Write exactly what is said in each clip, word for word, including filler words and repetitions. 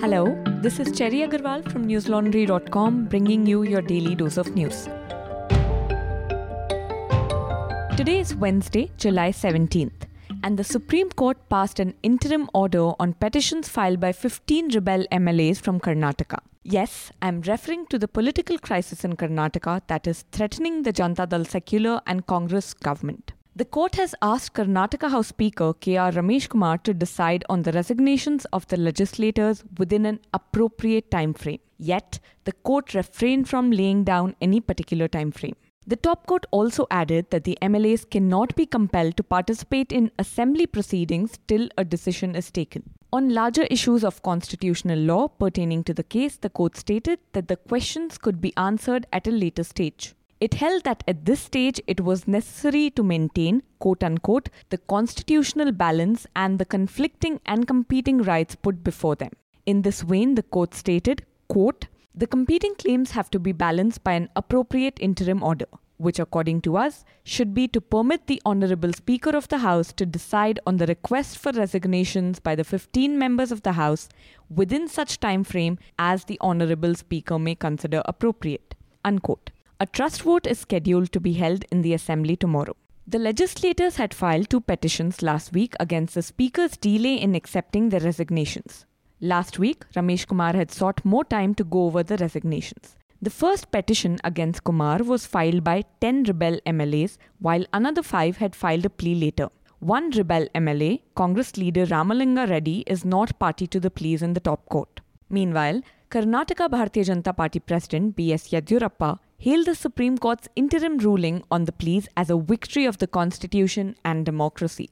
Hello, this is Cherry Agarwal from newslaundry dot com bringing you your daily dose of news. Today is Wednesday, July seventeenth, and the Supreme Court passed an interim order on petitions filed by fifteen rebel M L As from Karnataka. Yes, I'm referring to the political crisis in Karnataka that is threatening the Janata Dal Secular and Congress government. The court has asked Karnataka House Speaker K R Ramesh Kumar to decide on the resignations of the legislators within an appropriate time frame. Yet, the court refrained from laying down any particular time frame. The top court also added that the M L As cannot be compelled to participate in assembly proceedings till a decision is taken. On larger issues of constitutional law pertaining to the case, the court stated that the questions could be answered at a later stage. It held that at this stage it was necessary to maintain, quote-unquote, the constitutional balance and the conflicting and competing rights put before them. In this vein, the court stated, quote, the competing claims have to be balanced by an appropriate interim order, which according to us should be to permit the Honourable Speaker of the House to decide on the request for resignations by the fifteen members of the House within such time frame as the Honourable Speaker may consider appropriate, unquote. A trust vote is scheduled to be held in the Assembly tomorrow. The legislators had filed two petitions last week against the Speaker's delay in accepting their resignations. Last week, Ramesh Kumar had sought more time to go over the resignations. The first petition against Kumar was filed by ten rebel M L As, while another five had filed a plea later. One rebel M L A, Congress leader Ramalinga Reddy, is not party to the pleas in the top court. Meanwhile, Karnataka Bharatiya Janata Party President B S Yediyurappa hailed the Supreme Court's interim ruling on the pleas as a victory of the constitution and democracy.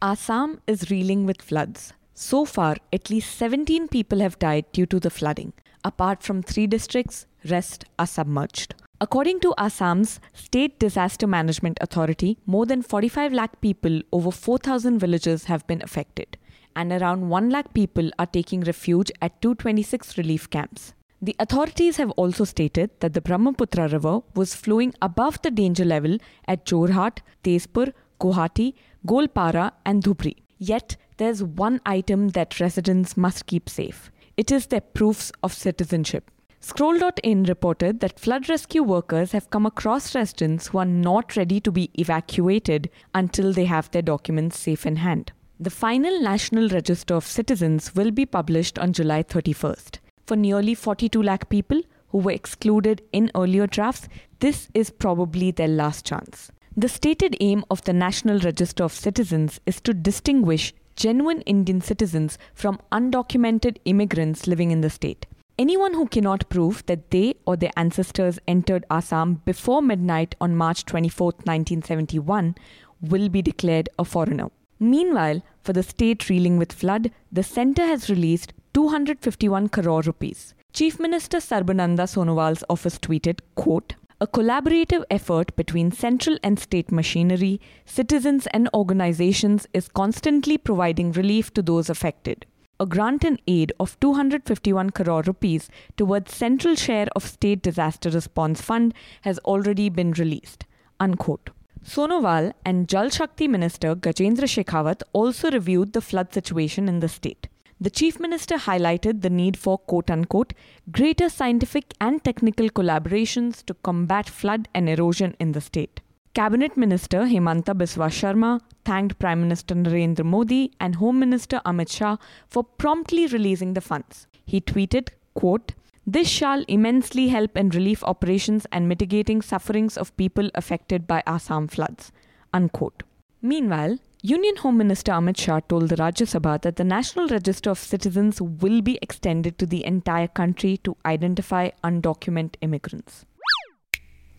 Assam is reeling with floods. So far, at least seventeen people have died due to the flooding. Apart from three districts, rest are submerged. According to Assam's State Disaster Management Authority, more than forty-five lakh people over four thousand villages have been affected, and around one lakh people are taking refuge at two hundred twenty-six relief camps. The authorities have also stated that the Brahmaputra river was flowing above the danger level at Jorhat, Tezpur, Guwahati, Golpara and Dhubri. Yet, there's one item that residents must keep safe. It is their proofs of citizenship. Scroll dot in reported that flood rescue workers have come across residents who are not ready to be evacuated until they have their documents safe in hand. The final National Register of Citizens will be published on July thirty-first. For nearly forty-two lakh people who were excluded in earlier drafts, this is probably their last chance. The stated aim of the National Register of Citizens is to distinguish genuine Indian citizens from undocumented immigrants living in the state. Anyone who cannot prove that they or their ancestors entered Assam before midnight on March twenty-fourth, nineteen seventy-one will be declared a foreigner. Meanwhile, for the state reeling with flood, the centre has released two hundred fifty-one crore rupees. Chief Minister Sarbananda Sonowal's office tweeted, quote, a collaborative effort between central and state machinery, citizens and organizations is constantly providing relief to those affected. A grant and aid of two hundred fifty-one crore rupees towards central share of state disaster response fund has already been released, unquote. Sonowal and Jal Shakti Minister Gajendra Shekhawat also reviewed the flood situation in the state. The Chief Minister highlighted the need for, quote-unquote, greater scientific and technical collaborations to combat flood and erosion in the state. Cabinet Minister Himanta Biswa Sharma thanked Prime Minister Narendra Modi and Home Minister Amit Shah for promptly releasing the funds. He tweeted, quote, this shall immensely help in relief operations and mitigating sufferings of people affected by Assam floods, unquote. Meanwhile, Union Home Minister Amit Shah told the Rajya Sabha that the National Register of Citizens will be extended to the entire country to identify undocumented immigrants.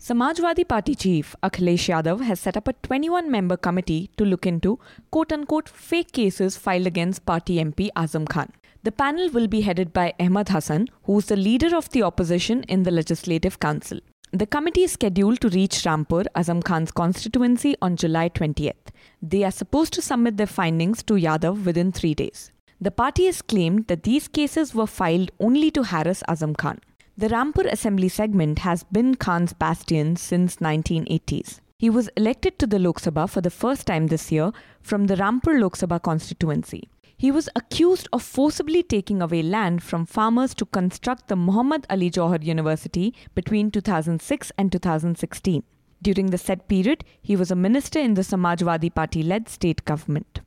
Samajwadi Party chief Akhilesh Yadav has set up a twenty-one member committee to look into quote-unquote fake cases filed against party M P Azam Khan. The panel will be headed by Ahmad Hassan, who is the leader of the opposition in the Legislative Council. The committee is scheduled to reach Rampur, Azam Khan's constituency, on July twentieth. They are supposed to submit their findings to Yadav within three days. The party has claimed that these cases were filed only to harass Azam Khan. The Rampur assembly segment has been Khan's bastion since nineteen eighties. He was elected to the Lok Sabha for the first time this year from the Rampur Lok Sabha constituency. He was accused of forcibly taking away land from farmers to construct the Muhammad Ali Jauhar University between two thousand six and two thousand sixteen. During the said period, he was a minister in the Samajwadi Party-led state government.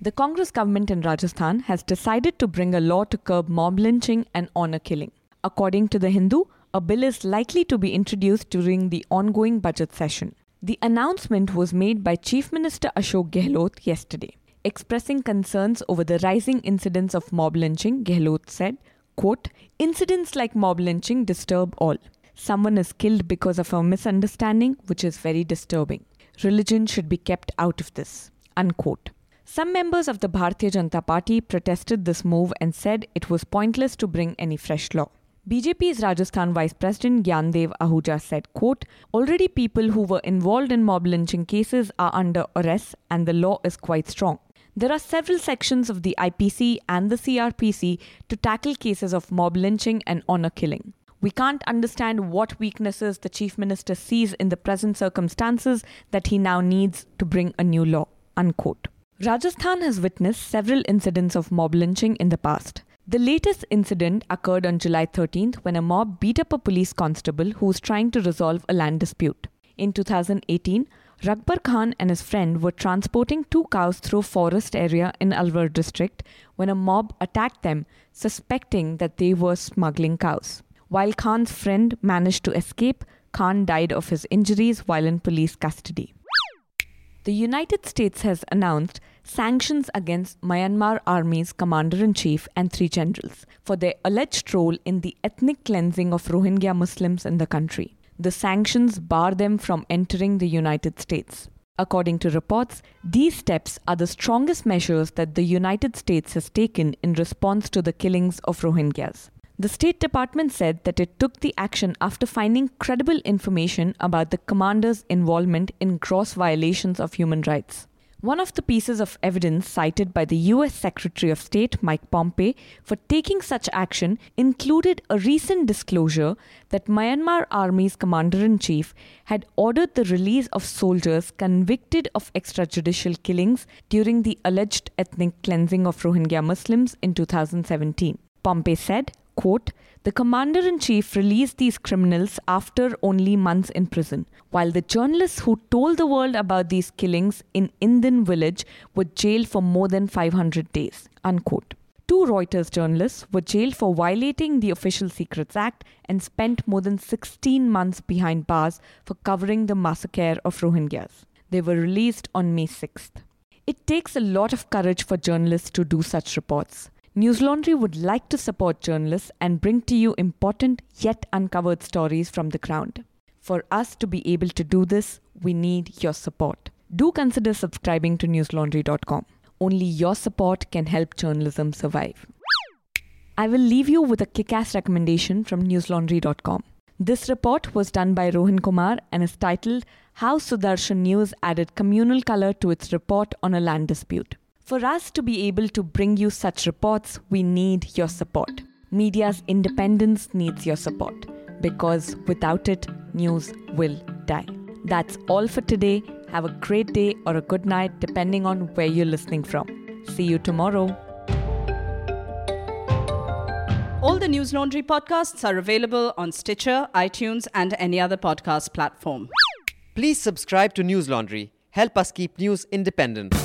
The Congress government in Rajasthan has decided to bring a law to curb mob lynching and honour killing. According to The Hindu, a bill is likely to be introduced during the ongoing budget session. The announcement was made by Chief Minister Ashok Gehlot yesterday. Expressing concerns over the rising incidents of mob lynching, Gehlot said, quote, "Incidents like mob lynching disturb all. Someone is killed because of a misunderstanding, which is very disturbing. Religion should be kept out of this," unquote. Some members of the Bharatiya Janata Party protested this move and said it was pointless to bring any fresh law. B J P's Rajasthan Vice President Gyan Dev Ahuja said, quote, "Already people who were involved in mob lynching cases are under arrest and the law is quite strong. There are several sections of the I P C and the C R P C to tackle cases of mob lynching and honour killing. We can't understand what weaknesses the Chief Minister sees in the present circumstances that he now needs to bring a new law," unquote. Rajasthan has witnessed several incidents of mob lynching in the past. The latest incident occurred on July thirteenth when a mob beat up a police constable who was trying to resolve a land dispute. In two thousand eighteen, Ragbar Khan and his friend were transporting two cows through a forest area in Alwar district when a mob attacked them, suspecting that they were smuggling cows. While Khan's friend managed to escape, Khan died of his injuries while in police custody. The United States has announced sanctions against Myanmar Army's commander-in-chief and three generals for their alleged role in the ethnic cleansing of Rohingya Muslims in the country. The sanctions bar them from entering the United States. According to reports, these steps are the strongest measures that the United States has taken in response to the killings of Rohingyas. The State Department said that it took the action after finding credible information about the commander's involvement in gross violations of human rights. One of the pieces of evidence cited by the U S Secretary of State Mike Pompeo for taking such action included a recent disclosure that Myanmar Army's commander-in-chief had ordered the release of soldiers convicted of extrajudicial killings during the alleged ethnic cleansing of Rohingya Muslims in two thousand seventeen. Pompeo said, quote, "The commander-in-chief released these criminals after only months in prison, while the journalists who told the world about these killings in Indian village were jailed for more than five hundred days, unquote. Two Reuters journalists were jailed for violating the Official Secrets Act and spent more than sixteen months behind bars for covering the massacre of Rohingyas. They were released on May sixth. It takes a lot of courage for journalists to do such reports. News Laundry would like to support journalists and bring to you important yet uncovered stories from the ground. For us to be able to do this, we need your support. Do consider subscribing to newslaundry dot com. Only your support can help journalism survive." I will leave you with a kick-ass recommendation from newslaundry dot com. This report was done by Rohin Kumar and is titled "How Sudarshan News Added Communal Color to Its Report on a Land Dispute." For us to be able to bring you such reports, we need your support. Media's independence needs your support, because without it, news will die. That's all for today. Have a great day or a good night, depending on where you're listening from. See you tomorrow. All the News Laundry podcasts are available on Stitcher, iTunes, and any other podcast platform. Please subscribe to News Laundry. Help us keep news independent.